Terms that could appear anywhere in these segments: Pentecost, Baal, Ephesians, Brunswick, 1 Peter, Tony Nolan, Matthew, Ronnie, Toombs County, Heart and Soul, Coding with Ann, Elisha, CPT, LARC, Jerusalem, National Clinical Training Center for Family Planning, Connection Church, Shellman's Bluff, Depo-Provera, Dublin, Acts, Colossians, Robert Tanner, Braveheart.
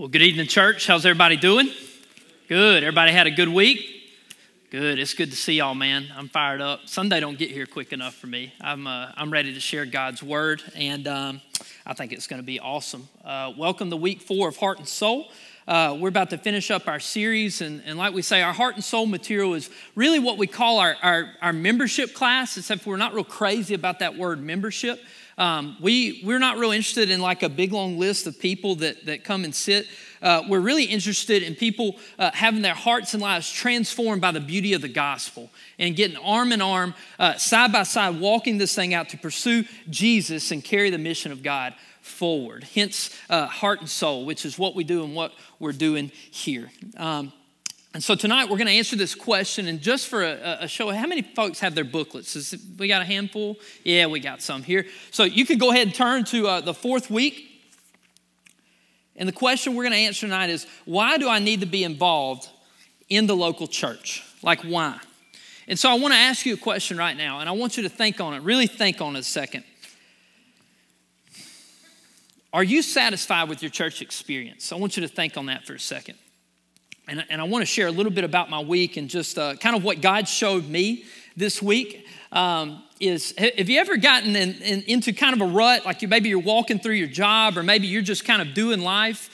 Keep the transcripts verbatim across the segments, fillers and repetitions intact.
Well, good evening, church. How's everybody doing? Good. Everybody had a good week? Good. It's good to see y'all, man. I'm fired up. Sunday don't get here quick enough for me. I'm uh, I'm ready to share God's word, and um, I think it's going to be awesome. Uh, welcome to week four of Heart and Soul. Uh, we're about to finish up our series, and, and like we say, our Heart and Soul material is really what we call our, our, our membership class, except we're not real crazy about that word membership. Um, we, we're not real interested in like a big long list of people that, that come and sit. Uh, we're really interested in people uh, having their hearts and lives transformed by the beauty of the gospel and getting arm in arm, uh, side by side, walking this thing out to pursue Jesus and carry the mission of God forward. Hence, uh, Heart and Soul, which is what we do and what we're doing here. Um, And so tonight we're going to answer this question, and just for a, a show, how many folks have their booklets? Is it, we got a handful? Yeah, we got some here. So you can go ahead and turn to uh, the fourth week. And the question we're going to answer tonight is, why do I need to be involved in the local church? Like, why? And so I want to ask you a question right now, and I want you to think on it. Really think on it a second. Are you satisfied with your church experience? I want you to think on that for a second. And, and I want to share a little bit about my week and just uh, kind of what God showed me this week. Um, is have you ever gotten in, in, into kind of a rut, like you, maybe you're walking through your job, or maybe you're just kind of doing life,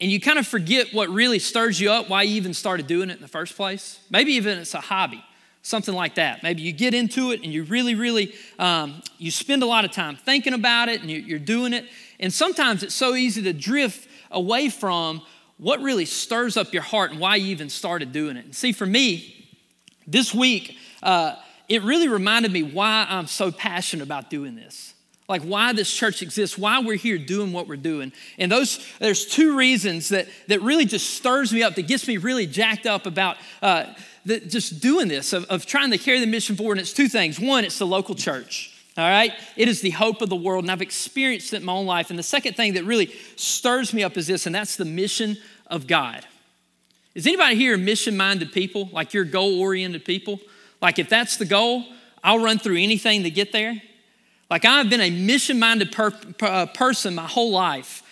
and you kind of forget what really stirs you up, why you even started doing it in the first place? Maybe even it's a hobby, something like that. Maybe you get into it and you really, really, um, you spend a lot of time thinking about it, and you, you're doing it. And sometimes it's so easy to drift away from what really stirs up your heart and why you even started doing it. And see, for me, this week, uh, it really reminded me why I'm so passionate about doing this. Like, why this church exists, why we're here doing what we're doing. And those there's two reasons that, that really just stirs me up, that gets me really jacked up about uh, the, just doing this, of, of trying to carry the mission forward. And it's two things. One, it's the local church. All right, it is the hope of the world, and I've experienced it in my own life. And the second thing that really stirs me up is this, and that's the mission of God. Is anybody here mission-minded people, like you're goal-oriented people? Like, if that's the goal, I'll run through anything to get there. Like, I've been a mission-minded per, per, uh, person my whole life.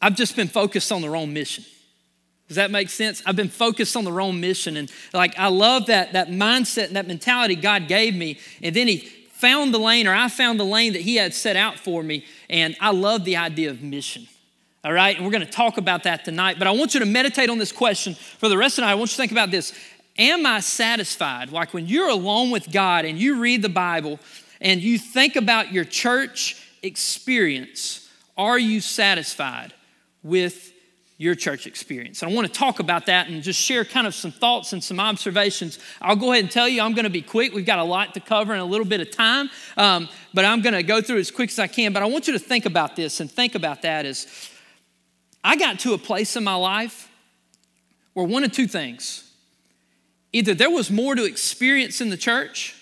I've just been focused on the wrong mission. Does that make sense? I've been focused on the wrong mission, and like, I love that, that mindset and that mentality God gave me, and then he found the lane, or I found the lane that he had set out for me, and I love the idea of mission, all right? And we're going to talk about that tonight, but I want you to meditate on this question for the rest of the night. I want you to think about this. Am I satisfied? Like, when you're alone with God and you read the Bible and you think about your church experience, are you satisfied with your church experience? And I want to talk about that and just share kind of some thoughts and some observations. I'll go ahead and tell you, I'm going to be quick. We've got a lot to cover in a little bit of time, um, but I'm going to go through as quick as I can. But I want you to think about this and think about that. Is I got to a place in my life where one of two things: either there was more to experience in the church,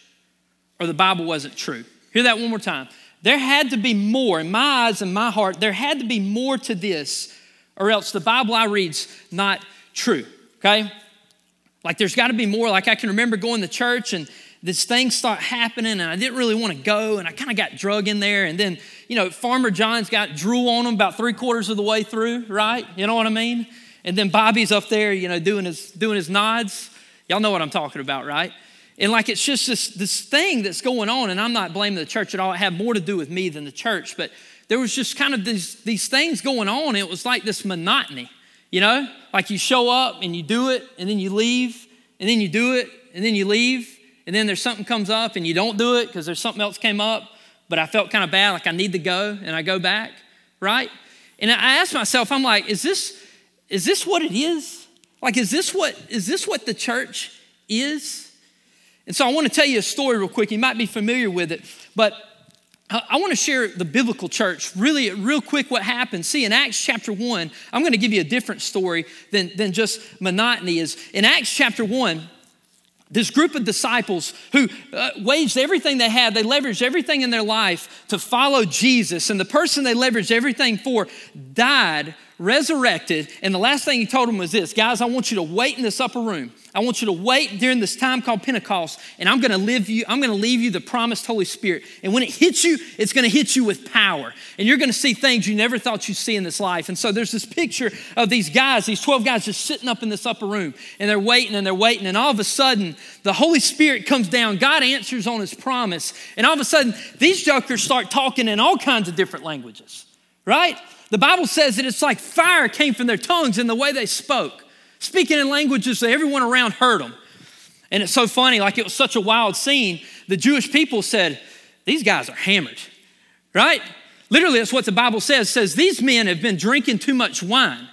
or the Bible wasn't true. Hear that one more time. There had to be more. In my eyes and my heart, there had to be more to this, or else the Bible I read's not true, okay? Like, there's got to be more. Like, I can remember going to church and this thing started happening and I didn't really want to go, and I kind of got drug in there, and then, you know, Farmer John's got drool on him about three quarters of the way through, right? You know what I mean? And then Bobby's up there, you know, doing his doing his nods. Y'all know what I'm talking about, right? And like, it's just this, this thing that's going on, and I'm not blaming the church at all. It had more to do with me than the church, but there was just kind of these, these things going on. It was like this monotony, you know? Like, you show up and you do it, and then you leave, and then you do it, and then you leave, and then there's something comes up and you don't do it because there's something else came up, but I felt kind of bad, like I need to go, and I go back, right? And I asked myself, I'm like, is this, is this what it is? Like, is this what, is this what the church is? And so I want to tell you a story real quick. You might be familiar with it, but I want to share the biblical church, really, real quick what happened. See, in Acts chapter one, I'm going to give you a different story than, than just monotony. Is in Acts chapter one, this group of disciples who uh, waged everything they had, they leveraged everything in their life to follow Jesus, and the person they leveraged everything for died resurrected, and the last thing he told them was this: guys, I want you to wait in this upper room. I want you to wait during this time called Pentecost, and I'm gonna live you, I'm gonna leave you the promised Holy Spirit. And when it hits you, it's gonna hit you with power. And you're gonna see things you never thought you'd see in this life. And so there's this picture of these guys, these twelve guys just sitting up in this upper room, and they're waiting and they're waiting. And all of a sudden, the Holy Spirit comes down. God answers on his promise. And all of a sudden, these jokers start talking in all kinds of different languages, right? The Bible says that it's like fire came from their tongues in the way they spoke, speaking in languages that everyone around heard them. And it's so funny, like it was such a wild scene. The Jewish people said, these guys are hammered, right? Literally, that's what the Bible says. It says, these men have been drinking too much wine.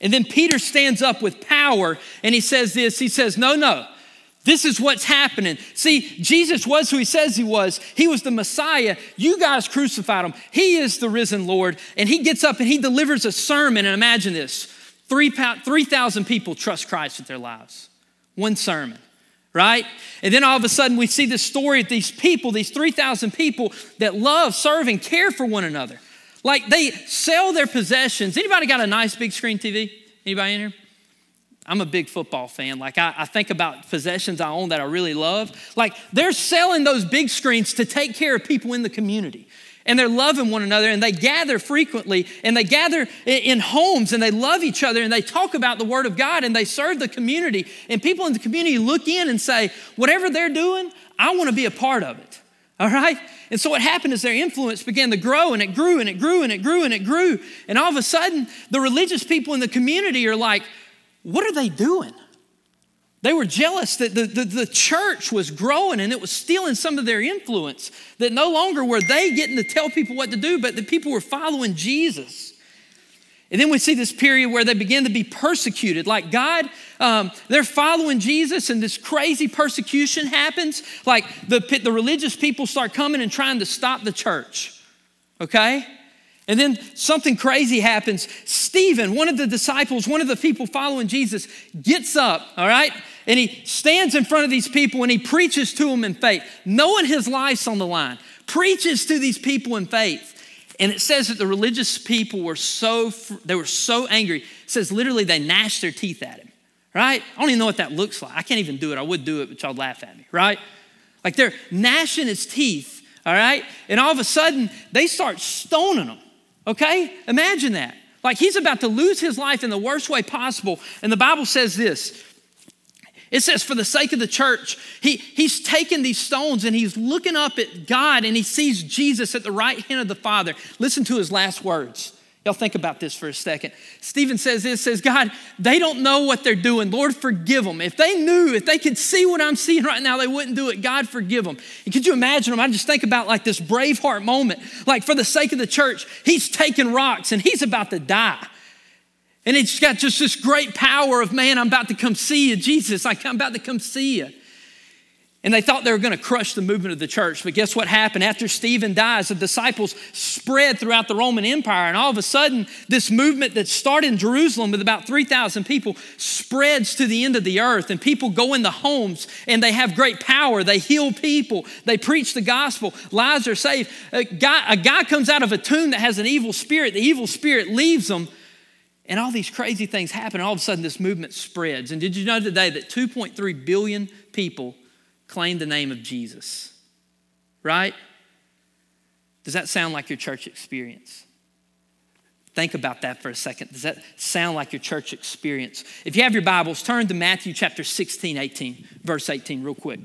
And then Peter stands up with power and he says this, he says, no, no, this is what's happening. See, Jesus was who he says he was. He was the Messiah. You guys crucified him. He is the risen Lord. And he gets up and he delivers a sermon, and imagine this. three thousand people trust Christ with their lives. One sermon, right? And then all of a sudden we see this story of these people, these three thousand people that love, serve, and care for one another. Like they sell their possessions. Anybody got a nice big screen T V? Anybody in here? I'm a big football fan. Like I, I think about possessions I own that I really love. Like they're selling those big screens to take care of people in the community. And they're loving one another, and they gather frequently, and they gather in homes, and they love each other, and they talk about the Word of God, and they serve the community. And people in the community look in and say, whatever they're doing, I want to be a part of it, all right? And so what happened is their influence began to grow, and it grew, and it grew, and it grew, and it grew. And all of a sudden, the religious people in the community are like, what are they doing? They were jealous that the, the, the church was growing and it was stealing some of their influence, that no longer were they getting to tell people what to do, but the people were following Jesus. And then we see this period where they begin to be persecuted. Like God, um, they're following Jesus, and this crazy persecution happens. Like the, the religious people start coming and trying to stop the church, okay? And then something crazy happens. Stephen, one of the disciples, one of the people following Jesus, gets up, all right? And he stands in front of these people and he preaches to them in faith, knowing his life's on the line, preaches to these people in faith. And it says that the religious people were so, they were so angry. It says literally they gnashed their teeth at him, right? I don't even know what that looks like. I can't even do it. I would do it, but y'all laugh at me, right? Like they're gnashing his teeth, all right? And all of a sudden, they start stoning him. Okay, imagine that. Like he's about to lose his life in the worst way possible. And the Bible says this. It says, for the sake of the church, he, he's taking these stones and he's looking up at God, and he sees Jesus at the right hand of the Father. Listen to his last words. Y'all think about this for a second. Stephen says this, says, God, they don't know what they're doing. Lord, forgive them. If they knew, if they could see what I'm seeing right now, they wouldn't do it. God, forgive them. And could you imagine them? I just think about like this Braveheart moment. Like for the sake of the church, he's taking rocks and he's about to die. And it's got just this great power of, man, I'm about to come see you, Jesus. Like, I'm about to come see you. And they thought they were going to crush the movement of the church. But guess what happened? After Stephen dies, the disciples spread throughout the Roman Empire. And all of a sudden, this movement that started in Jerusalem with about three thousand people spreads to the end of the earth. And people go into homes and they have great power. They heal people. They preach the gospel. Lives are saved. A guy, a guy comes out of a tomb that has an evil spirit. The evil spirit leaves them. And all these crazy things happen. All of a sudden, this movement spreads. And did you know today that two point three billion people claim the name of Jesus, right? Does that sound like your church experience? Think about that for a second. Does that sound like your church experience? If you have your Bibles, turn to Matthew chapter sixteen, eighteen, verse eighteen real quick.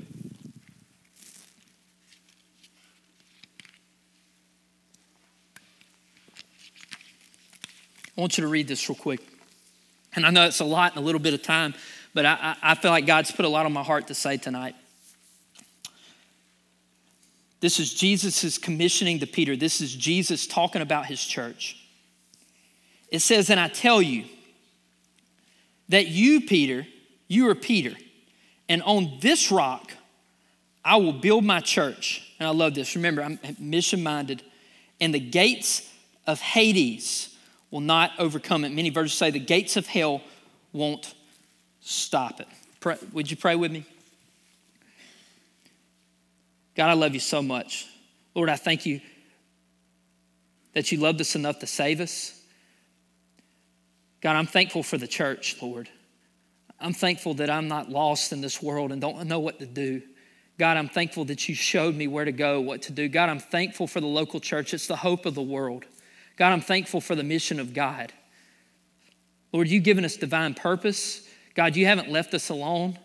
I want you to read this real quick. And I know it's a lot in a little bit of time, but I, I feel like God's put a lot on my heart to say tonight. This is Jesus' commissioning to Peter. This is Jesus talking about his church. It says, and I tell you that you, Peter, you are Peter, and on this rock, I will build my church. And I love this. Remember, I'm mission-minded. And the gates of Hades will not overcome it. Many verses say the gates of hell won't stop it. Pray, would you pray with me? God, I love you so much. Lord, I thank you that you loved us enough to save us. God, I'm thankful for the church, Lord. I'm thankful that I'm not lost in this world and don't know what to do. God, I'm thankful that you showed me where to go, what to do. God, I'm thankful for the local church. It's the hope of the world. God, I'm thankful for the mission of God. Lord, you've given us divine purpose. God, you haven't left us alone.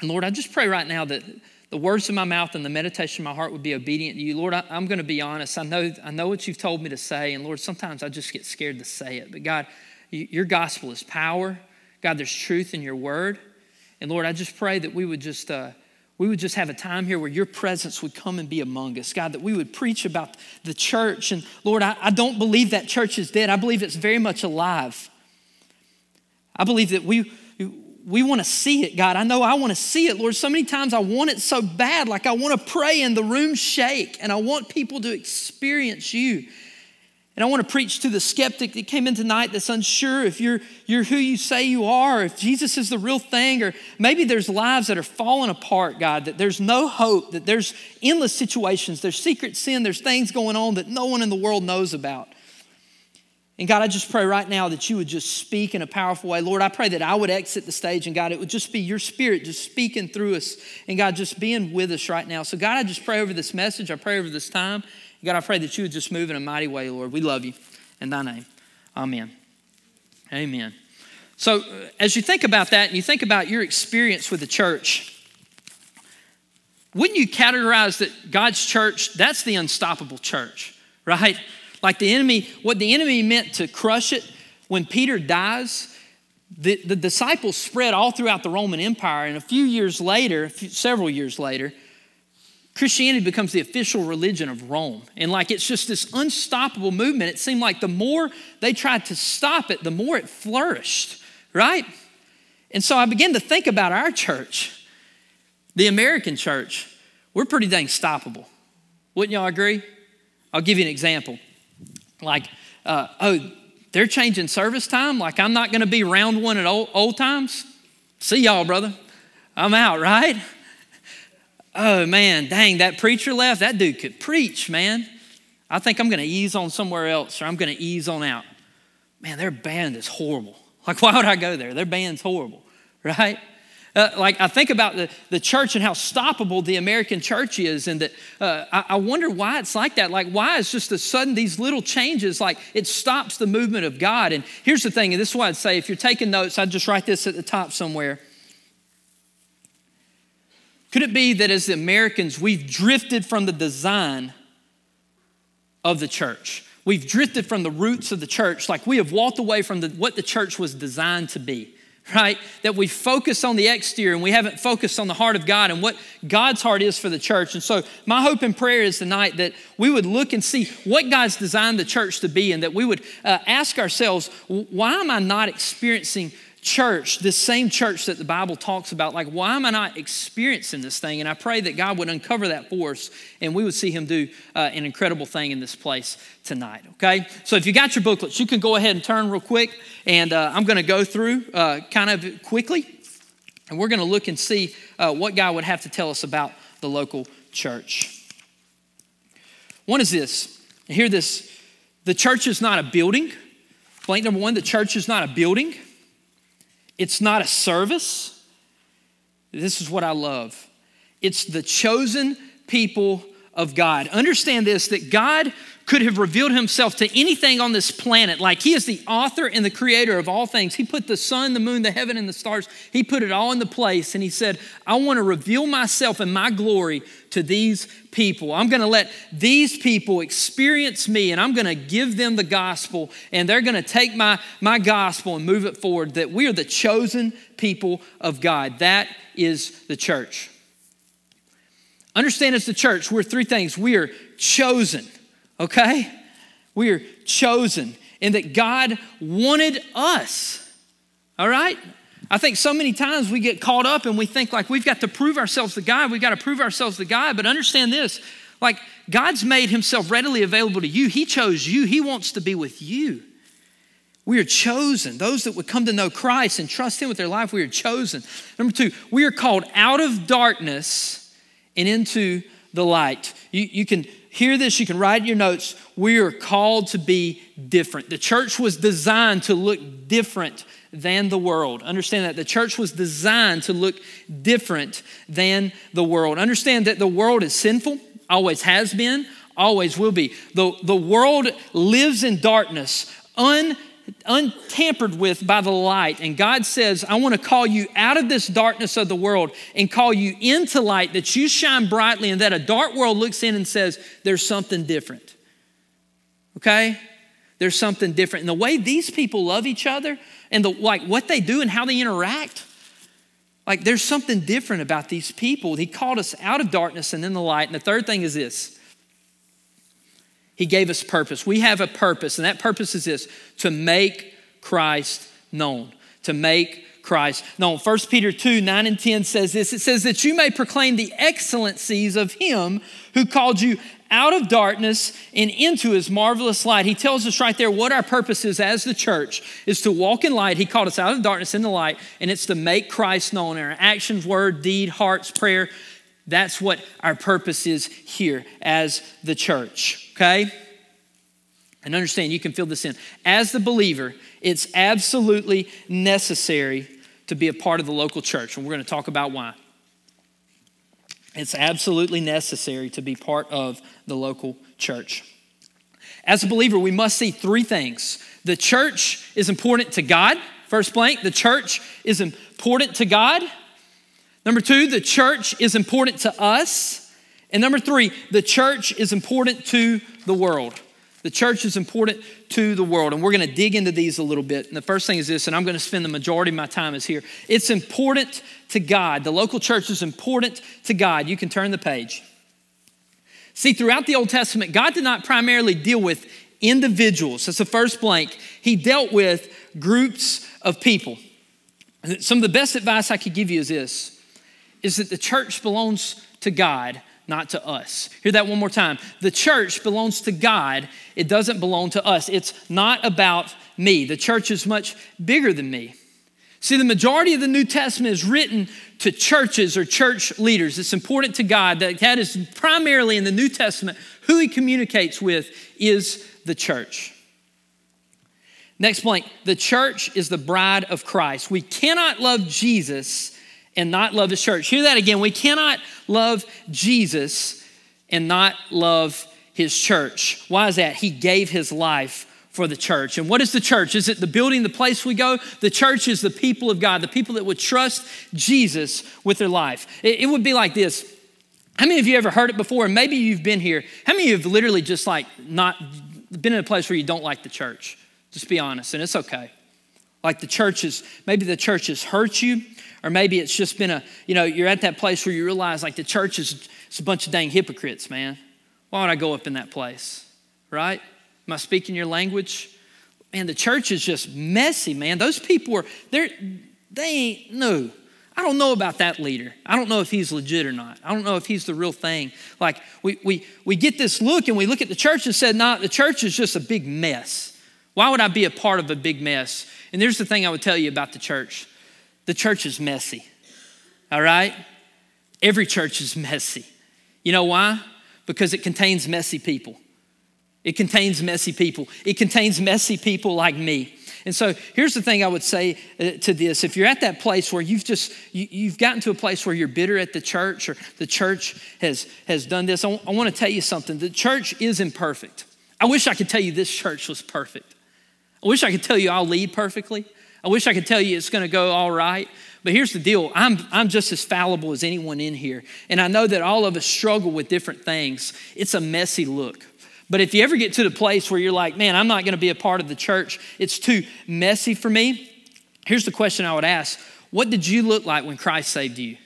And Lord, I just pray right now that the words of my mouth and the meditation of my heart would be obedient to you. Lord, I, I'm going to be honest. I know, I know what you've told me to say. And Lord, sometimes I just get scared to say it. But God, you, your gospel is power. God, there's truth in your word. And Lord, I just pray that we would just... Uh, We would just have a time here where your presence would come and be among us. God, that we would preach about the church. And Lord, I, I don't believe that church is dead. I believe it's very much alive. I believe that we, we want to see it, God. I know I want to see it, Lord. So many times I want it so bad. Like I want to pray and the room shake. And I want people to experience you. And I want to preach to the skeptic that came in tonight that's unsure if you're, you're who you say you are, if Jesus is the real thing, or maybe there's lives that are falling apart, God, that there's no hope, that there's endless situations, there's secret sin, there's things going on that no one in the world knows about. And God, I just pray right now that you would just speak in a powerful way. Lord, I pray that I would exit the stage, and God, it would just be your spirit just speaking through us, and God, just being with us right now. So God, I just pray over this message. I pray over this time. God, I pray that you would just move in a mighty way, Lord. We love you. In thy name, amen. Amen. So as you think about that and you think about your experience with the church, wouldn't you categorize that God's church, that's the unstoppable church, right? Like the enemy, what the enemy meant to crush it, when Peter dies, the, the disciples spread all throughout the Roman Empire. And a few years later, several years later, Christianity becomes the official religion of Rome. And like, it's just this unstoppable movement. It seemed like the more they tried to stop it, the more it flourished, right? And so I began to think about our church, the American church. We're pretty dang stoppable. Wouldn't y'all agree? I'll give you an example. Like, uh, oh, they're changing service time. Like, I'm not going to be round one at old, old times. See y'all, brother. I'm out, right? Oh, man, dang, that preacher left. That dude could preach, man. I think I'm going to ease on somewhere else, or I'm going to ease on out. Man, their band is horrible. Like, why would I go there? Their band's horrible, right? Uh, like, I think about the, the church and how stoppable the American church is, and that uh, I, I wonder why it's like that. Like, why is just a sudden these little changes, like, it stops the movement of God. And here's the thing, and this is why I'd say, if you're taking notes, I'd just write this at the top somewhere. Could it be that as the Americans, we've drifted from the design of the church? We've drifted from the roots of the church. Like we have walked away from the, what the church was designed to be, right? That we focus on the exterior and we haven't focused on the heart of God and what God's heart is for the church. And so my hope and prayer is tonight that we would look and see what God's designed the church to be, and that we would uh, ask ourselves, why am I not experiencing church, this same church that the Bible talks about? Like, why am I not experiencing this thing? And I pray that God would uncover that for us, and we would see him do uh, an incredible thing in this place tonight, okay? So if you got your booklets, you can go ahead and turn real quick, and uh, I'm going to go through uh, kind of quickly, and we're going to look and see uh, what God would have to tell us about the local church. One is this, and hear this, the church is not a building. Blank number one, the church is not a building. It's not a service. This is what I love. It's the chosen people of God. Understand this, that God could have revealed himself to anything on this planet. Like he is the author and the creator of all things. He put the sun, the moon, the heaven, and the stars. He put it all into place. And he said, I want to reveal myself and my glory to these people. I'm going to let these people experience me, and I'm going to give them the gospel, and they're going to take my, my gospel and move it forward, that we are the chosen people of God. That is the church. Understand, as the church, we're three things. We are chosen, okay? We are chosen, and that God wanted us, all right? I think so many times we get caught up and we think like we've got to prove ourselves to God. We've got to prove ourselves to God. But understand this, like God's made himself readily available to you. He chose you. He wants to be with you. We are chosen. Those that would come to know Christ and trust him with their life, we are chosen. Number two, we are called out of darkness and into the light. You, you can hear this, you can write in your notes, we are called to be different. The church was designed to look different than the world. Understand that the church was designed to look different than the world. Understand that the world is sinful, always has been, always will be. The, the world lives in darkness, un, untampered with by the light. And God says, I want to call you out of this darkness of the world and call you into light, that you shine brightly and that a dark world looks in and says, there's something different. Okay? There's something different. And the way these people love each other and the like what they do and how they interact, like there's something different about these people. He called us out of darkness and in the light. And the third thing is this. He gave us purpose. We have a purpose, and that purpose is this, to make Christ known, to make Christ known. First Peter two, nine and ten says this. It says that you may proclaim the excellencies of him who called you out of darkness and into his marvelous light. He tells us right there what our purpose is as the church is to walk in light. He called us out of darkness into light, and it's to make Christ known in our actions, word, deed, hearts, prayer. That's what our purpose is here as the church, okay? And understand, you can fill this in. As the believer, it's absolutely necessary to be a part of the local church, and we're going to talk about why. It's absolutely necessary to be part of the local church. As a believer, we must see three things. The church is important to God. First blank, the church is important to God. Number two, the church is important to us. And number three, the church is important to the world. The church is important to the world. And we're going to dig into these a little bit. And the first thing is this, and I'm going to spend the majority of my time is here. It's important to God. The local church is important to God. You can turn the page. See, throughout the Old Testament, God did not primarily deal with individuals. That's the first blank. He dealt with groups of people. Some of the best advice I could give you is this, is that the church belongs to God, not to us. Hear that one more time. The church belongs to God. It doesn't belong to us. It's not about me. The church is much bigger than me. See, the majority of the New Testament is written to churches or church leaders. It's important to God. That, that is primarily in the New Testament. Who he communicates with is the church. Next blank. The church is the bride of Christ. We cannot love Jesus and not love his church. Hear that again. We cannot love Jesus and not love his church. Why is that? He gave his life for the church. And what is the church? Is it the building, the place we go? The church is the people of God, the people that would trust Jesus with their life. It, it would be like this. How many of you ever heard it before? And maybe you've been here. How many of you have literally just like not been in a place where you don't like the church? Just be honest, and it's okay. Like the church is, maybe the church has hurt you. Or maybe it's just been a, you know, you're at that place where you realize like the church is it's a bunch of dang hypocrites, man. Why would I go up in that place, right? Am I speaking your language? Man, the church is just messy, man. Those people are, they're, they ain't, no. I don't know about that leader. I don't know if he's legit or not. I don't know if he's the real thing. Like we we we get this look and we look at the church and said, nah, the church is just a big mess. Why would I be a part of a big mess? And there's the thing I would tell you about the church. The church is messy, all right? Every church is messy. You know why? Because it contains messy people. It contains messy people. It contains messy people like me. And so here's the thing I would say to this. If you're at that place where you've just, you, you've gotten to a place where you're bitter at the church or the church has, has done this, I, w- I wanna tell you something. The church is imperfect. I wish I could tell you this church was perfect. I wish I could tell you I'll lead perfectly. I wish I could tell you it's going to go all right, but here's the deal. I'm, I'm just as fallible as anyone in here, and I know that all of us struggle with different things. It's a messy look, but if you ever get to the place where you're like, man, I'm not going to be a part of the church. It's too messy for me. Here's the question I would ask. What did you look like when Christ saved you,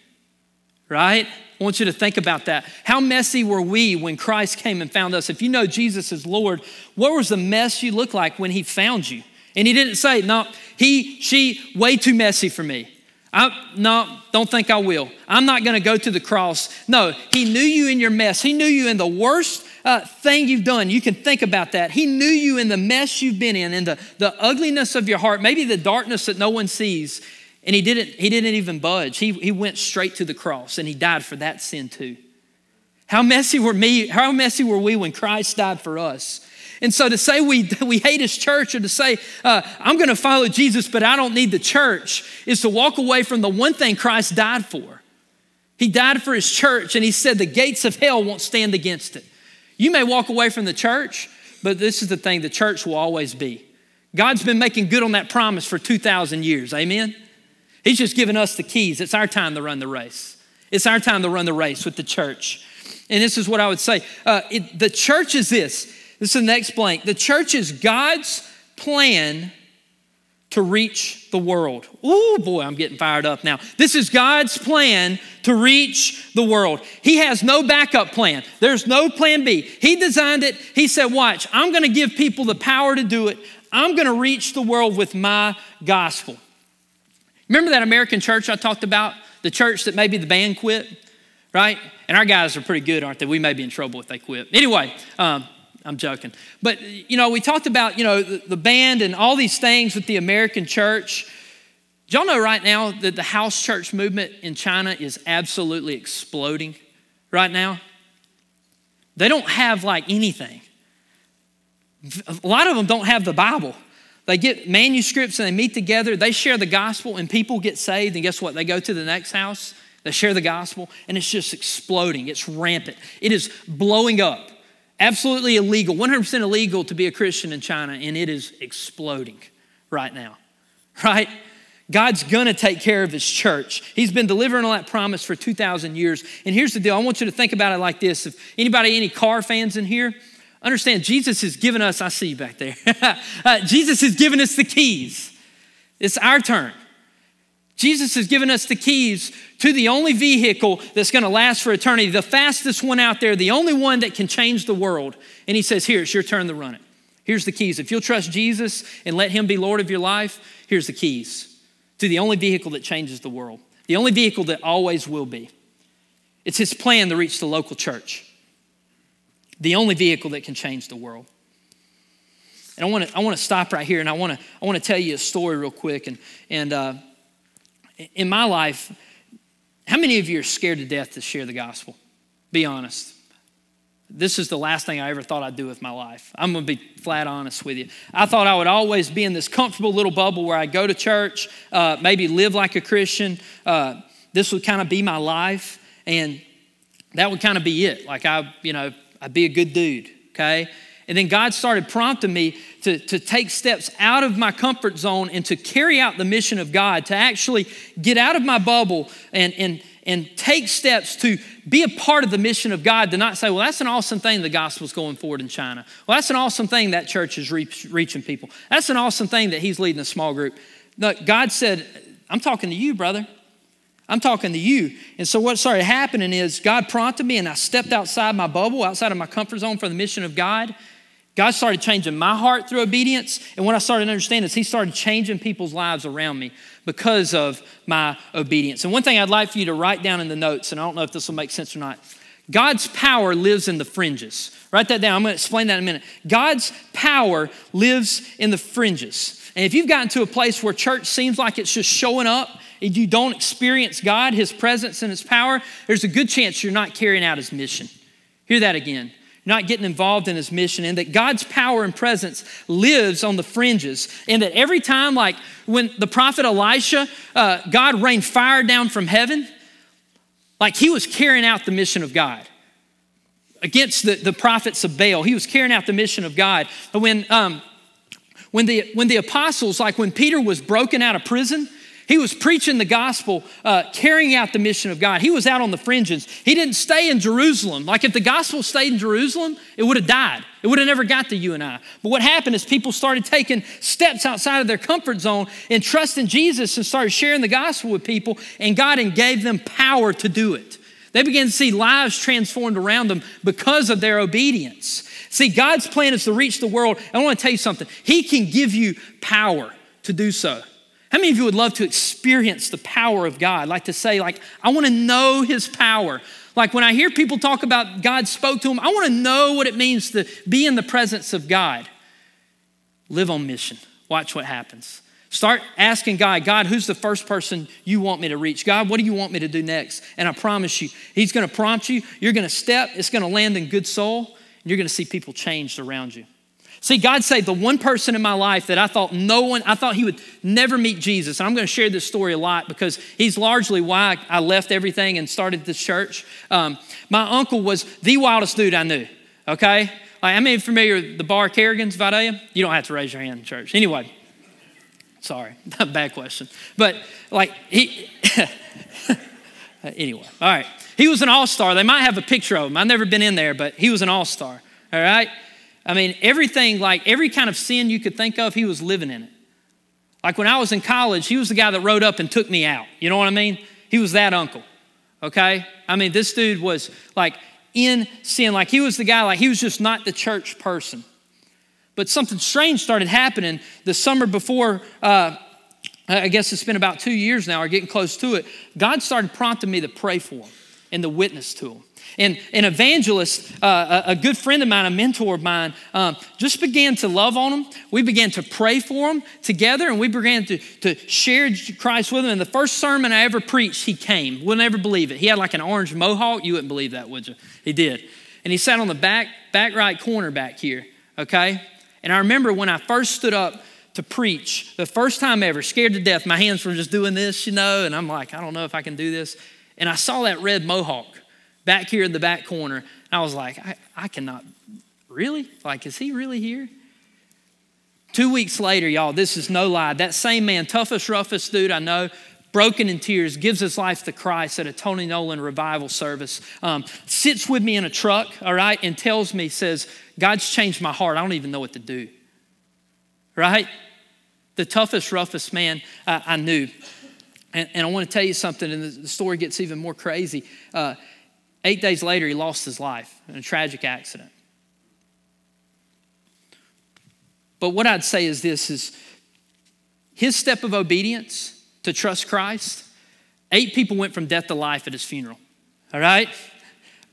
right? I want you to think about that. How messy were we when Christ came and found us? If you know Jesus is Lord, what was the mess you looked like when he found you? And he didn't say, no, he, she, way too messy for me. I, no, don't think I will. I'm not gonna go to the cross. No, he knew you in your mess. He knew you in the worst uh, thing you've done. You can think about that. He knew you in the mess you've been in, in the, the ugliness of your heart, maybe the darkness that no one sees. And he didn't, he didn't even budge. He, he went straight to the cross and he died for that sin too. How messy were me? How messy were we when Christ died for us? And so to say we we hate his church, or to say, uh, I'm going to follow Jesus, but I don't need the church, is to walk away from the one thing Christ died for. He died for his church, and he said the gates of hell won't stand against it. You may walk away from the church, but this is the thing, the church will always be. God's been making good on that promise for two thousand years, amen? He's just given us the keys. It's our time to run the race. It's our time to run the race with the church. And this is what I would say. Uh, it, the church is this. This is the next blank. The church is God's plan to reach the world. Ooh, boy, I'm getting fired up now. This is God's plan to reach the world. He has no backup plan. There's no plan B. He designed it. He said, watch, I'm going to give people the power to do it. I'm going to reach the world with my gospel. Remember that American church I talked about? The church that maybe the band quit, right? And our guys are pretty good, aren't they? We may be in trouble if they quit. Anyway, um, I'm joking. But, you know, we talked about, you know, the, the band and all these things with the American church. Do y'all know right now that the house church movement in China is absolutely exploding right now? They don't have, like, anything. A lot of them don't have the Bible. They get manuscripts and they meet together. They share the gospel and people get saved. And guess what? They go to the next house. They share the gospel and it's just exploding. It's rampant. It is blowing up. Absolutely illegal, one hundred percent illegal to be a Christian in China, and it is exploding right now, right? God's gonna take care of his church. He's been delivering on that promise for two thousand years. And here's the deal. I want you to think about it like this. If anybody, any car fans in here, understand Jesus has given us, I see you back there. uh, Jesus has given us the keys. It's our turn. Jesus has given us the keys to the only vehicle that's going to last for eternity, the fastest one out there, the only one that can change the world. And he says, here, it's your turn to run it. Here's the keys. If you'll trust Jesus and let him be Lord of your life, here's the keys to the only vehicle that changes the world, the only vehicle that always will be. It's his plan to reach the local church, the only vehicle that can change the world. And I want to I want to stop right here, and I want to I want to tell you a story real quick. And and uh, in my life, how many of you are scared to death to share the gospel? Be honest. This is the last thing I ever thought I'd do with my life. I'm going to be flat honest with you. I thought I would always be in this comfortable little bubble where I go to church, uh, maybe live like a Christian. Uh, this would kind of be my life, and that would kind of be it. Like I, you know, I'd be a good dude, okay? And then God started prompting me to, to take steps out of my comfort zone and to carry out the mission of God, to actually get out of my bubble and, and, and take steps to be a part of the mission of God, to not say, well, that's an awesome thing the gospel's going forward in China. Well, that's an awesome thing that church is re- reaching people. That's an awesome thing that he's leading a small group. Look, God said, I'm talking to you, brother. I'm talking to you. And so what started happening is God prompted me and I stepped outside my bubble, outside of my comfort zone for the mission of God. God started changing my heart through obedience. And what I started to understand is he started changing people's lives around me because of my obedience. And one thing I'd like for you to write down in the notes, and I don't know if this will make sense or not. God's power lives in the fringes. Write that down. I'm going to explain that in a minute. God's power lives in the fringes. And if you've gotten to a place where church seems like it's just showing up, and you don't experience God, his presence and his power, there's a good chance you're not carrying out his mission. Hear that again. Not getting involved in his mission, and that God's power and presence lives on the fringes, and that every time, like when the prophet Elisha, uh, God rained fire down from heaven, like he was carrying out the mission of God. Against the, the prophets of Baal, he was carrying out the mission of God. But when, um, when, the, when the apostles, like when Peter was broken out of prison, he was preaching the gospel, uh, carrying out the mission of God. He was out on the fringes. He didn't stay in Jerusalem. Like if the gospel stayed in Jerusalem, it would have died. It would have never got to you and I. But what happened is people started taking steps outside of their comfort zone and trusting Jesus and started sharing the gospel with people, and God and gave them power to do it. They began to see lives transformed around them because of their obedience. See, God's plan is to reach the world. I want to tell you something. He can give you power to do so. How many of you would love to experience the power of God? Like to say, like, I want to know his power. Like when I hear people talk about God spoke to them, I want to know what it means to be in the presence of God. Live on mission. Watch what happens. Start asking God, God, who's the first person you want me to reach? God, what do you want me to do next? And I promise you, he's going to prompt you. You're going to step. It's going to land in good soil. And you're going to see people changed around you. See, God saved the one person in my life that I thought no one, I thought he would never meet Jesus. And I'm going to share this story a lot because he's largely why I left everything and started this church. Um, my uncle was the wildest dude I knew, okay? Like, I'm even familiar with the bar Kerrigan's, Vidalia. You don't have to raise your hand in church. Anyway, sorry, bad question. But like he, anyway, all right. He was an all-star. They might have a picture of him. I've never been in there, but he was an all-star, all right? I mean, everything, like every kind of sin you could think of, he was living in it. Like when I was in college, he was the guy that rode up and took me out. You know what I mean? He was that uncle, okay? I mean, this dude was like in sin. Like he was the guy, like he was just not the church person. But something strange started happening the summer before, uh, I guess it's been about two years now or getting close to it. God started prompting me to pray for him and to witness to him. And an evangelist, uh, a, a good friend of mine, a mentor of mine, um, just began to love on him. We began to pray for him together, and we began to, to share Christ with him. And the first sermon I ever preached, he came. We'll never believe it. He had like an orange mohawk. You wouldn't believe that, would you? He did. And he sat on the back, back right corner back here, okay? And I remember when I first stood up to preach, the first time ever, scared to death, my hands were just doing this, you know, and I'm like, I don't know if I can do this. And I saw that red mohawk back here in the back corner. And I was like, I, I cannot, really? Like, is he really here? Two weeks later, y'all, this is no lie. That same man, toughest, roughest dude I know, broken in tears, gives his life to Christ at a Tony Nolan revival service, um, sits with me in a truck, all right, and tells me, says, God's changed my heart. I don't even know what to do, right? The toughest, roughest man uh, I knew. And, and I want to tell you something, and the story gets even more crazy. Uh, Eight days later, he lost his life in a tragic accident. But what I'd say is this, is his step of obedience to trust Christ, eight people went from death to life at his funeral, all right?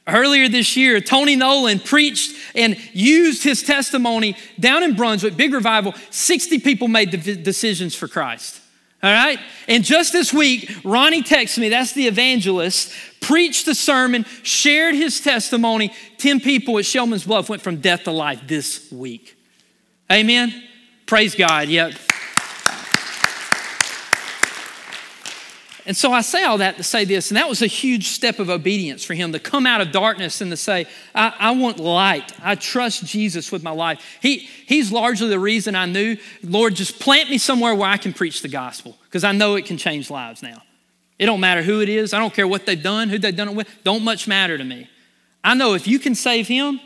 Earlier this year, Tony Nolan preached and used his testimony down in Brunswick, big revival, sixty people made decisions for Christ. All right? And just this week, Ronnie texted me, that's the evangelist, preached the sermon, shared his testimony. ten people at Shellman's Bluff went from death to life this week. Amen? Praise God. Yep. And so I say all that to say this, and that was a huge step of obedience for him to come out of darkness and to say, I, I want light. I trust Jesus with my life. He, he's largely the reason I knew, Lord, just plant me somewhere where I can preach the gospel because I know it can change lives now. It don't matter who it is. I don't care what they've done, who they've done it with. Don't much matter to me. I know if you can save him,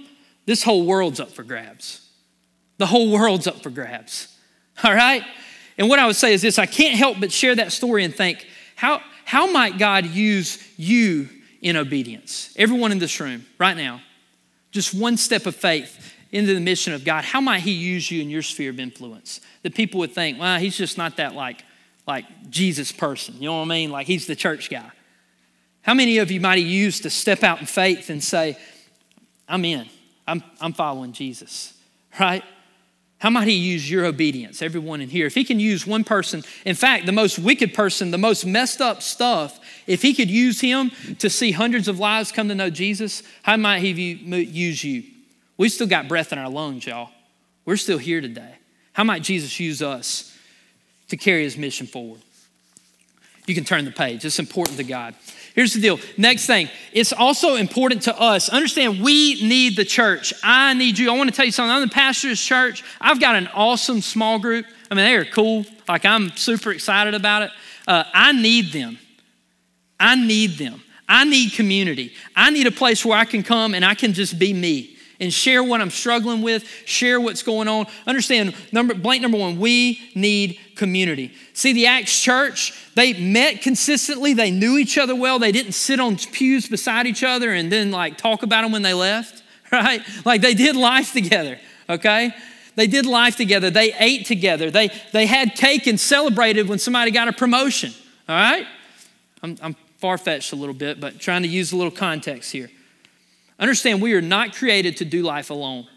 this whole world's up for grabs. The whole world's up for grabs, all right? And what I would say is this, I can't help but share that story and think, How, how might God use you in obedience? Everyone in this room right now, just one step of faith into the mission of God. How might he use you in your sphere of influence? That people would think, well, he's just not that like, like Jesus person. You know what I mean? Like he's the church guy. How many of you might he use to step out in faith and say, I'm in, I'm, I'm following Jesus, right? How might he use your obedience, everyone in here? If he can use one person, in fact, the most wicked person, the most messed up stuff, if he could use him to see hundreds of lives come to know Jesus, how might he use you? We've still got breath in our lungs, y'all. We're still here today. How might Jesus use us to carry his mission forward? You can turn the page. It's important to God. Here's the deal. Next thing, it's also important to us. Understand, we need the church. I need you. I want to tell you something. I'm the pastor of this church. I've got an awesome small group. I mean, they are cool. Like, I'm super excited about it. Uh, I need them. I need them. I need community. I need a place where I can come and I can just be me and share what I'm struggling with, share what's going on. Understand, number, blank number one, we need community. See, the Acts church, they met consistently. They knew each other well. They didn't sit on pews beside each other and then like talk about them when they left, right? Like they did life together, okay? They did life together. They ate together. They, they had cake and celebrated when somebody got a promotion, all right? I'm, I'm far-fetched a little bit, but trying to use a little context here. Understand, we are not created to do life alone.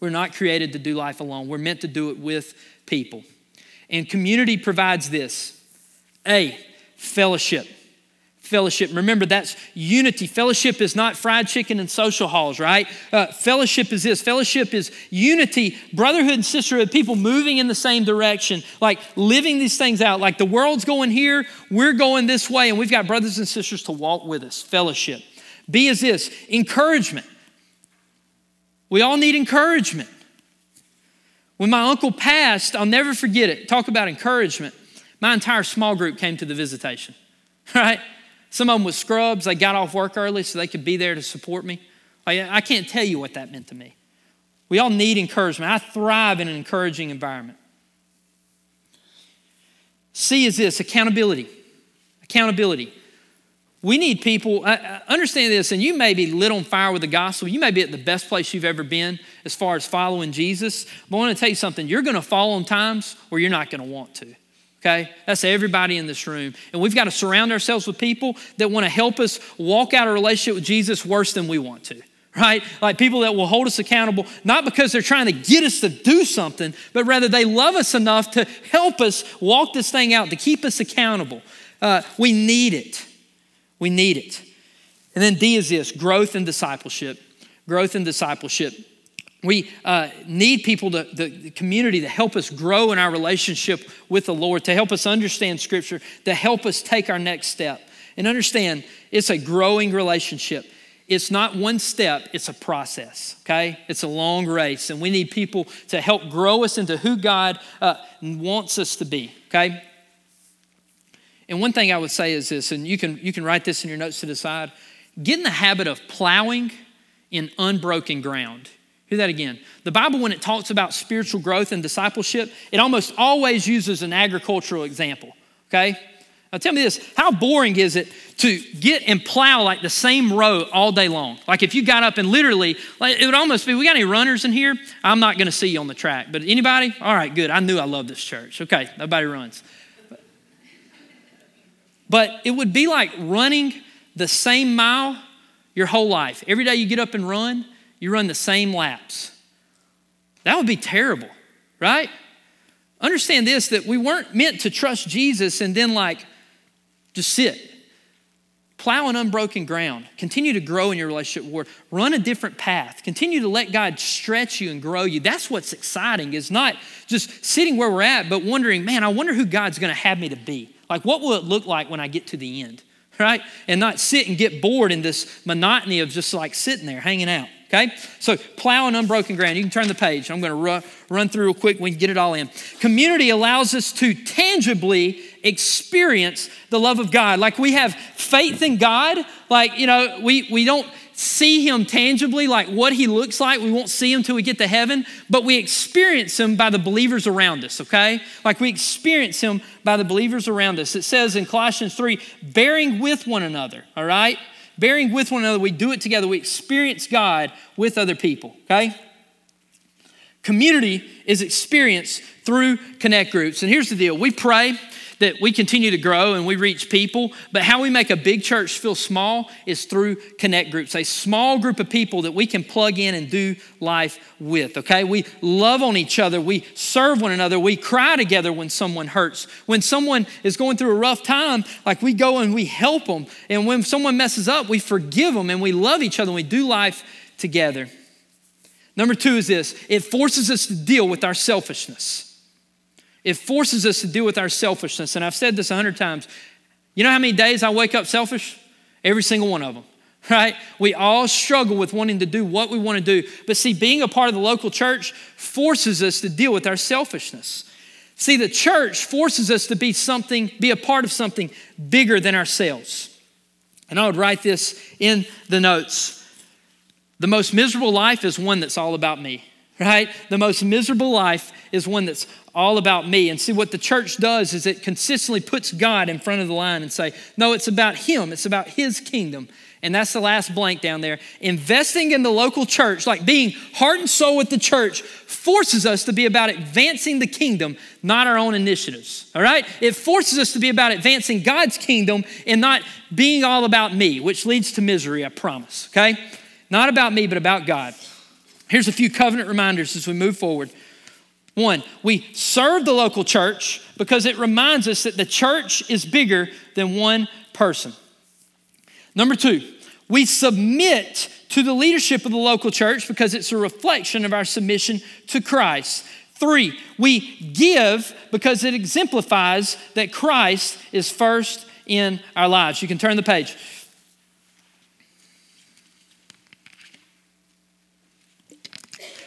We're not created to do life alone. We're meant to do it with people. And community provides this. A, fellowship. Fellowship. Remember, that's unity. Fellowship is not fried chicken and social halls, right? Uh, fellowship is this. Fellowship is unity, brotherhood and sisterhood, people moving in the same direction, like living these things out. Like the world's going here, we're going this way, and we've got brothers and sisters to walk with us. Fellowship. B is this, encouragement. We all need encouragement. When my uncle passed, I'll never forget it. Talk about encouragement. My entire small group came to the visitation, right? Some of them was scrubs. They got off work early so they could be there to support me. I, I can't tell you what that meant to me. We all need encouragement. I thrive in an encouraging environment. C is this, accountability. Accountability. We need people, I, I understand this, and you may be lit on fire with the gospel. You may be at the best place you've ever been as far as following Jesus. But I want to tell you something. You're going to fall on times where you're not going to want to. Okay? That's everybody in this room. And we've got to surround ourselves with people that want to help us walk out a relationship with Jesus worse than we want to, right? Like people that will hold us accountable, not because they're trying to get us to do something, but rather they love us enough to help us walk this thing out, to keep us accountable. Uh, we need it. We need it. And then D is this, growth and discipleship. Growth and discipleship. We uh, need people, to, the, the community, to help us grow in our relationship with the Lord, to help us understand Scripture, to help us take our next step. And understand, it's a growing relationship. It's not one step, it's a process, okay? It's a long race, and we need people to help grow us into who God uh, wants us to be, okay? And one thing I would say is this, and you can, you can write this in your notes to the side, get in the habit of plowing in unbroken ground. Hear that again. The Bible, when it talks about spiritual growth and discipleship, it almost always uses an agricultural example, okay? Now tell me this, how boring is it to get and plow like the same row all day long? Like if you got up and literally, like it would almost be, we got any runners in here? I'm not gonna see you on the track, but anybody? All right, good, I knew I loved this church. Okay, nobody runs. But it would be like running the same mile your whole life. Every day you get up and run, you run the same laps. That would be terrible, right? Understand this, that we weren't meant to trust Jesus and then like just sit. Plow an unbroken ground. Continue to grow in your relationship with the Lord. Run a different path. Continue to let God stretch you and grow you. That's what's exciting, is not just sitting where we're at, but wondering, man, I wonder who God's gonna have me to be. Like what will it look like when I get to the end, right? And not sit and get bored in this monotony of just like sitting there, hanging out. Okay, so plow an unbroken ground. You can turn the page. I'm going to run, run through real quick. We can get it all in. Community allows us to tangibly experience the love of God. Like we have faith in God. Like, you know, we, we don't see him tangibly, like what he looks like. We won't see him till we get to heaven, but we experience him by the believers around us, okay? Like we experience him by the believers around us. It says in Colossians three, bearing with one another, all right? Bearing with one another, we do it together. We experience God with other people, okay? Community is experienced through connect groups. And here's the deal. We pray that we continue to grow and we reach people, but how we make a big church feel small is through connect groups, a small group of people that we can plug in and do life with, okay? We love on each other. We serve one another. We cry together when someone hurts. When someone is going through a rough time, like we go and we help them. And when someone messes up, we forgive them and we love each other and we do life together. Number two is this, it forces us to deal with our selfishness. It forces us to deal with our selfishness. And I've said this a hundred times. You know how many days I wake up selfish? Every single one of them, right? We all struggle with wanting to do what we want to do. But see, being a part of the local church forces us to deal with our selfishness. See, the church forces us to be something, be a part of something bigger than ourselves. And I would write this in the notes. The most miserable life is one that's all about me, right? The most miserable life is one that's all about me. And see, what the church does is it consistently puts God in front of the line and say, no, it's about him. It's about his kingdom. And that's the last blank down there. Investing in the local church, like being heart and soul with the church, forces us to be about advancing the kingdom, not our own initiatives, all right? It forces us to be about advancing God's kingdom and not being all about me, which leads to misery, I promise, okay? Not about me, but about God. Here's a few covenant reminders as we move forward. One, we serve the local church because it reminds us that the church is bigger than one person. Number two, we submit to the leadership of the local church because it's a reflection of our submission to Christ. Three, we give because it exemplifies that Christ is first in our lives. You can turn the page.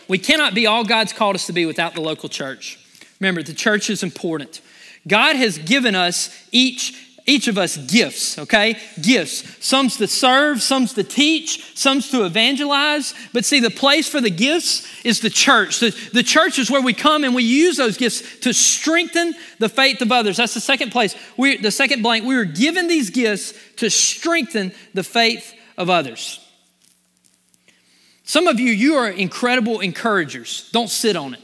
We cannot be all God's called us to be without the local church. Remember, the church is important. God has given us, each each of us, gifts, okay? Gifts. Some's to serve, some's to teach, some's to evangelize. But see, the place for the gifts is the church. The, the church is where we come and we use those gifts to strengthen the faith of others. That's the second place. We, the second blank, we were given these gifts to strengthen the faith of others. Some of you, you are incredible encouragers. Don't sit on it.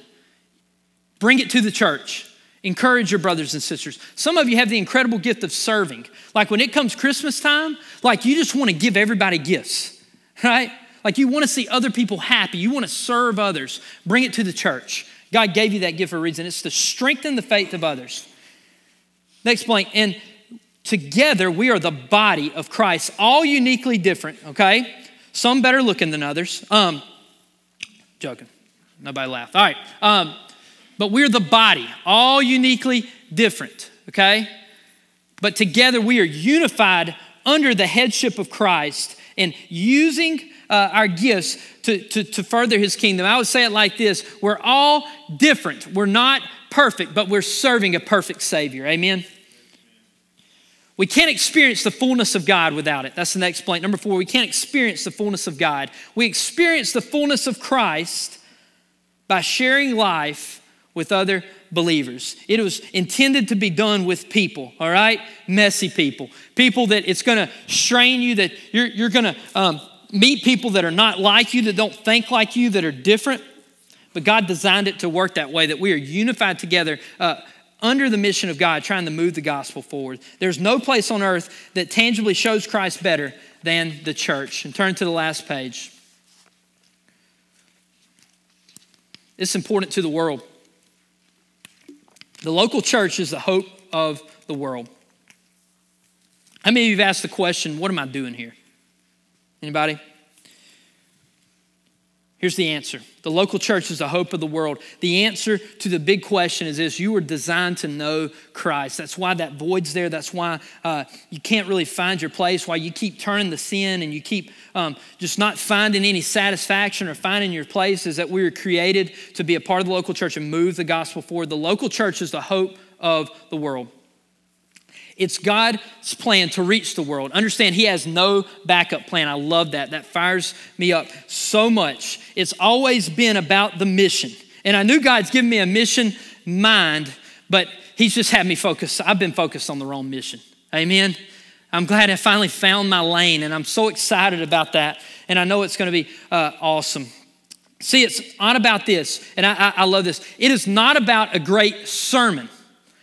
Bring it to the church. Encourage your brothers and sisters. Some of you have the incredible gift of serving. Like when it comes Christmas time, like you just want to give everybody gifts, right? Like you want to see other people happy. You want to serve others. Bring it to the church. God gave you that gift for a reason. It's to strengthen the faith of others. Next blank. And together we are the body of Christ, all uniquely different, okay? Some better looking than others. Um, joking. Nobody laughed. All right. Um, but we're the body, all uniquely different, okay? But together we are unified under the headship of Christ and using uh, our gifts to, to, to further his kingdom. I would say it like this. We're all different. We're not perfect, but we're serving a perfect Savior. Amen? We can't experience the fullness of God without it. That's the next point. Number four, we can't experience the fullness of God. We experience the fullness of Christ by sharing life with other believers. It was intended to be done with people, all right? Messy people. People that it's going to strain you, that you're, you're going to um, meet people that are not like you, that don't think like you, that are different. But God designed it to work that way, that we are unified together uh, under the mission of God, trying to move the gospel forward. There's no place on earth that tangibly shows Christ better than the church. And turn to the last page. It's important to the world. The local church is the hope of the world. How many of you have asked the question, what am I doing here? Anybody? Here's the answer. The local church is the hope of the world. The answer to the big question is this. You were designed to know Christ. That's why that void's there. That's why uh, you can't really find your place, why you keep turning to sin and you keep um, just not finding any satisfaction or finding your place, is that we were created to be a part of the local church and move the gospel forward. The local church is the hope of the world. It's God's plan to reach the world. Understand, he has no backup plan. I love that. That fires me up so much. It's always been about the mission. And I knew God's given me a mission mind, but he's just had me focus. I've been focused on the wrong mission. Amen. I'm glad I finally found my lane, and I'm so excited about that. And I know it's going to be uh, awesome. See, it's not about this, and I, I, I love this. It is not about a great sermon.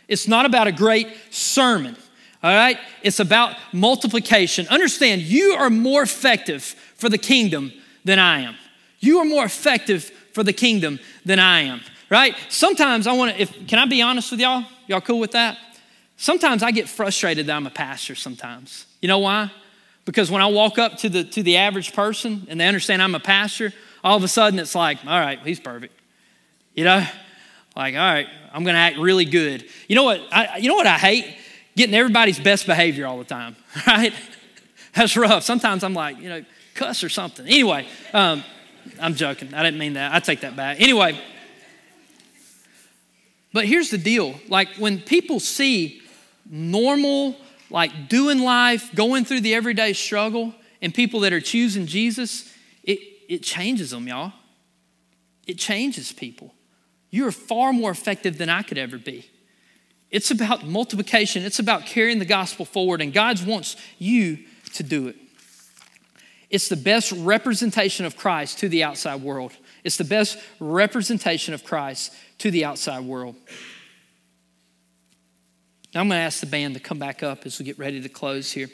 It's not about a great sermon, all right? It's about multiplication. Understand, you are more effective for the kingdom than I am. You are more effective for the kingdom than I am, right? Sometimes I want to, if, can I be honest with y'all? Y'all cool with that? Sometimes I get frustrated that I'm a pastor sometimes. You know why? Because when I walk up to the, to the average person and they understand I'm a pastor, all of a sudden it's like, all right, he's perfect, you know? Like, all right, I'm going to act really good. You know what? I, you know what I hate? Getting everybody's best behavior all the time, right? That's rough. Sometimes I'm like, you know, cuss or something. Anyway, um, I'm joking. I didn't mean that. I take that back. Anyway, but here's the deal. Like when people see normal, like doing life, going through the everyday struggle, and people that are choosing Jesus, it, it changes them, y'all. It changes people. You are far more effective than I could ever be. It's about multiplication. It's about carrying the gospel forward, and God wants you to do it. It's the best representation of Christ to the outside world. It's the best representation of Christ to the outside world. Now I'm going to ask the band to come back up as we get ready to close here.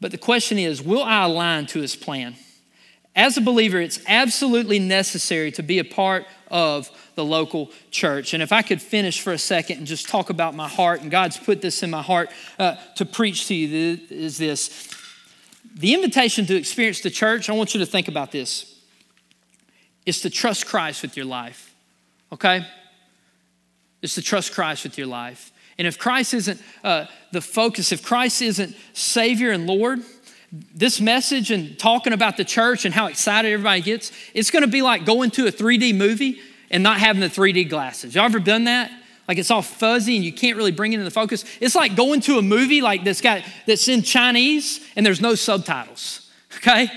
But the question is, will I align to his plan? As a believer, it's absolutely necessary to be a part of the local church. And if I could finish for a second and just talk about my heart, and God's put this in my heart uh, to preach to you, is this. The invitation to experience the church, I want you to think about this, is to trust Christ with your life, okay? It's to trust Christ with your life. And if Christ isn't uh, the focus, if Christ isn't Savior and Lord, this message and talking about the church and how excited everybody gets, it's gonna be like going to a three D movie and not having the three D glasses. Y'all ever done that? Like it's all fuzzy and you can't really bring it into focus. It's like going to a movie like that's got that's in Chinese and there's no subtitles, okay?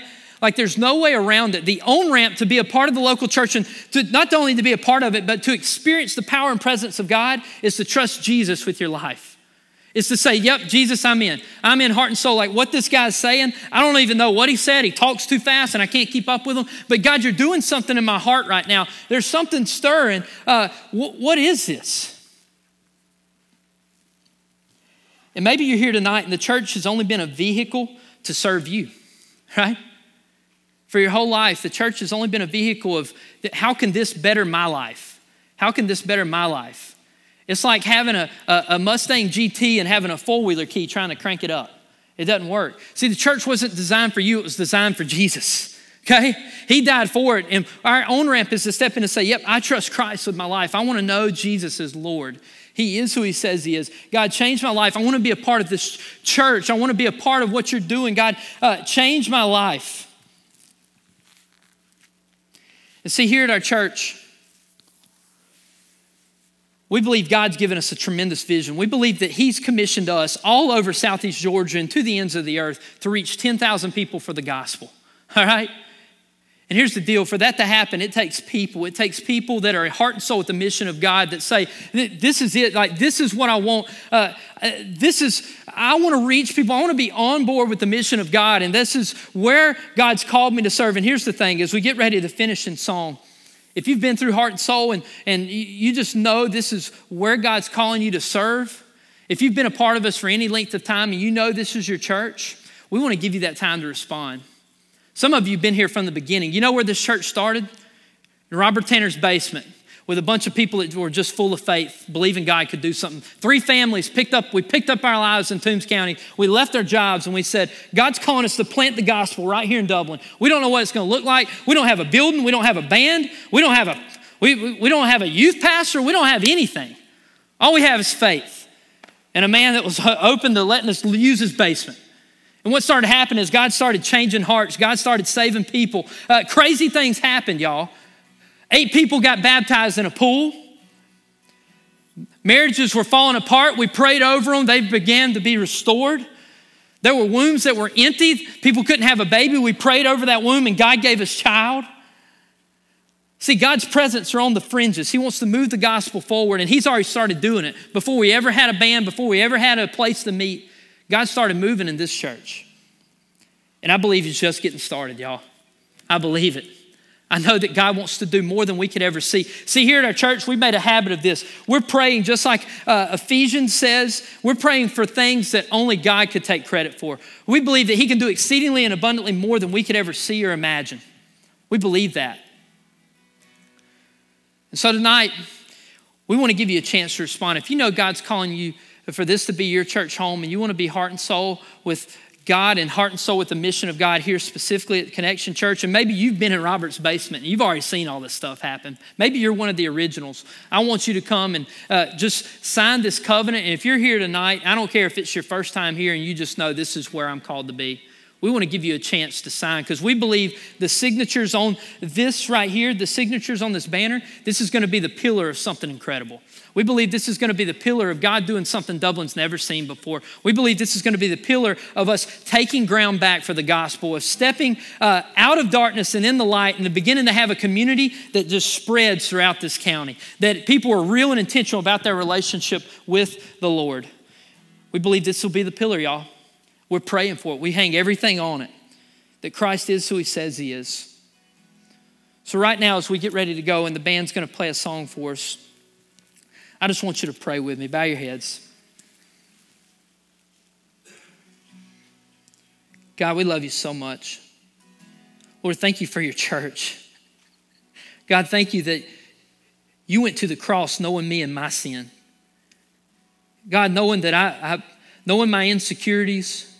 Like there's no way around it. The on-ramp to be a part of the local church and to, not only to be a part of it, but to experience the power and presence of God is to trust Jesus with your life. It's to say, yep, Jesus, I'm in. I'm in heart and soul. Like what this guy's saying, I don't even know what he said. He talks too fast and I can't keep up with him. But God, you're doing something in my heart right now. There's something stirring. Uh, wh- what is this? And maybe you're here tonight and the church has only been a vehicle to serve you, right? For your whole life, the church has only been a vehicle of how can this better my life? How can this better my life? It's like having a, a, a Mustang G T and having a four-wheeler key trying to crank it up. It doesn't work. See, the church wasn't designed for you. It was designed for Jesus, okay? He died for it. And our on-ramp is to step in and say, yep, I trust Christ with my life. I want to know Jesus is Lord. He is who he says he is. God, change my life. I want to be a part of this church. I want to be a part of what you're doing. God, uh, change my life. And see, here at our church, we believe God's given us a tremendous vision. We believe that he's commissioned us all over Southeast Georgia and to the ends of the earth to reach ten thousand people for the gospel, all right? And here's the deal, for that to happen, it takes people. It takes people that are heart and soul with the mission of God that say, this is it, like this is what I want. Uh, this is, I want to reach people. I want to be on board with the mission of God. And this is where God's called me to serve. And here's the thing, as we get ready to finish in song, if you've been through heart and soul and, and you just know this is where God's calling you to serve, if you've been a part of us for any length of time and you know this is your church, we want to give you that time to respond. Some of you have been here from the beginning. You know where this church started? In Robert Tanner's basement with a bunch of people that were just full of faith, believing God could do something. Three families picked up, we picked up our lives in Toombs County. We left our jobs and we said, God's calling us to plant the gospel right here in Dublin. We don't know what it's gonna look like. We don't have a building. We don't have a band. We don't have a, we, we, we don't have a youth pastor. We don't have anything. All we have is faith and a man that was open to letting us use his basement. And what started happening is God started changing hearts. God started saving people. Uh, crazy things happened, y'all. Eight people got baptized in a pool. Marriages were falling apart. We prayed over them. They began to be restored. There were wombs that were empty. People couldn't have a baby. We prayed over that womb and God gave us child. See, God's presence are on the fringes. He wants to move the gospel forward and he's already started doing it. Before we ever had a band, before we ever had a place to meet, God started moving in this church. And I believe he's just getting started, y'all. I believe it. I know that God wants to do more than we could ever see. See, here at our church, we've made a habit of this. We're praying just like uh, Ephesians says, we're praying for things that only God could take credit for. We believe that he can do exceedingly and abundantly more than we could ever see or imagine. We believe that. And so tonight, we want to give you a chance to respond. If you know God's calling you for this to be your church home and you want to be heart and soul with God and heart and soul with the mission of God here specifically at Connection Church, and maybe you've been in Robert's basement and you've already seen all this stuff happen. Maybe you're one of the originals. I want you to come and uh, just sign this covenant. And if you're here tonight, I don't care if it's your first time here and you just know this is where I'm called to be. We want to give you a chance to sign because we believe the signatures on this right here, the signatures on this banner, this is going to be the pillar of something incredible. We believe this is going to be the pillar of God doing something Dublin's never seen before. We believe this is going to be the pillar of us taking ground back for the gospel, of stepping uh, out of darkness and in the light and beginning to have a community that just spreads throughout this county, that people are real and intentional about their relationship with the Lord. We believe this will be the pillar, y'all. We're praying for it. We hang everything on it, that Christ is who he says he is. So right now, as we get ready to go and the band's gonna play a song for us, I just want you to pray with me. Bow your heads. God, we love you so much. Lord, thank you for your church. God, thank you that you went to the cross knowing me and my sin. God, knowing that I, I knowing my insecurities.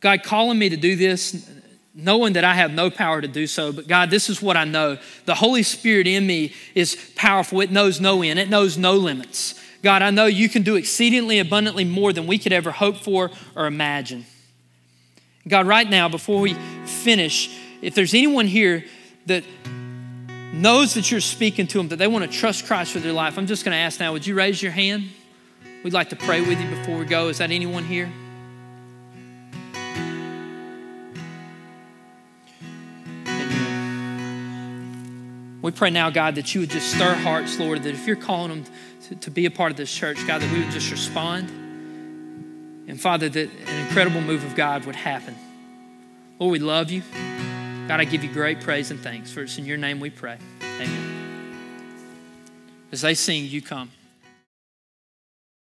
God, calling me to do this, knowing that I have no power to do so. But God, this is what I know. The Holy Spirit in me is powerful. It knows no end. It knows no limits. God, I know you can do exceedingly abundantly more than we could ever hope for or imagine. God, right now, before we finish, if there's anyone here that knows that you're speaking to them, that they want to trust Christ with their life, I'm just going to ask now, would you raise your hand? We'd like to pray with you before we go. Is that anyone here? Amen. We pray now, God, that you would just stir hearts, Lord, that if you're calling them to, to be a part of this church, God, that we would just respond. And Father, that an incredible move of God would happen. Lord, we love you. God, I give you great praise and thanks, for it's in your name we pray. Amen. As they sing, you come.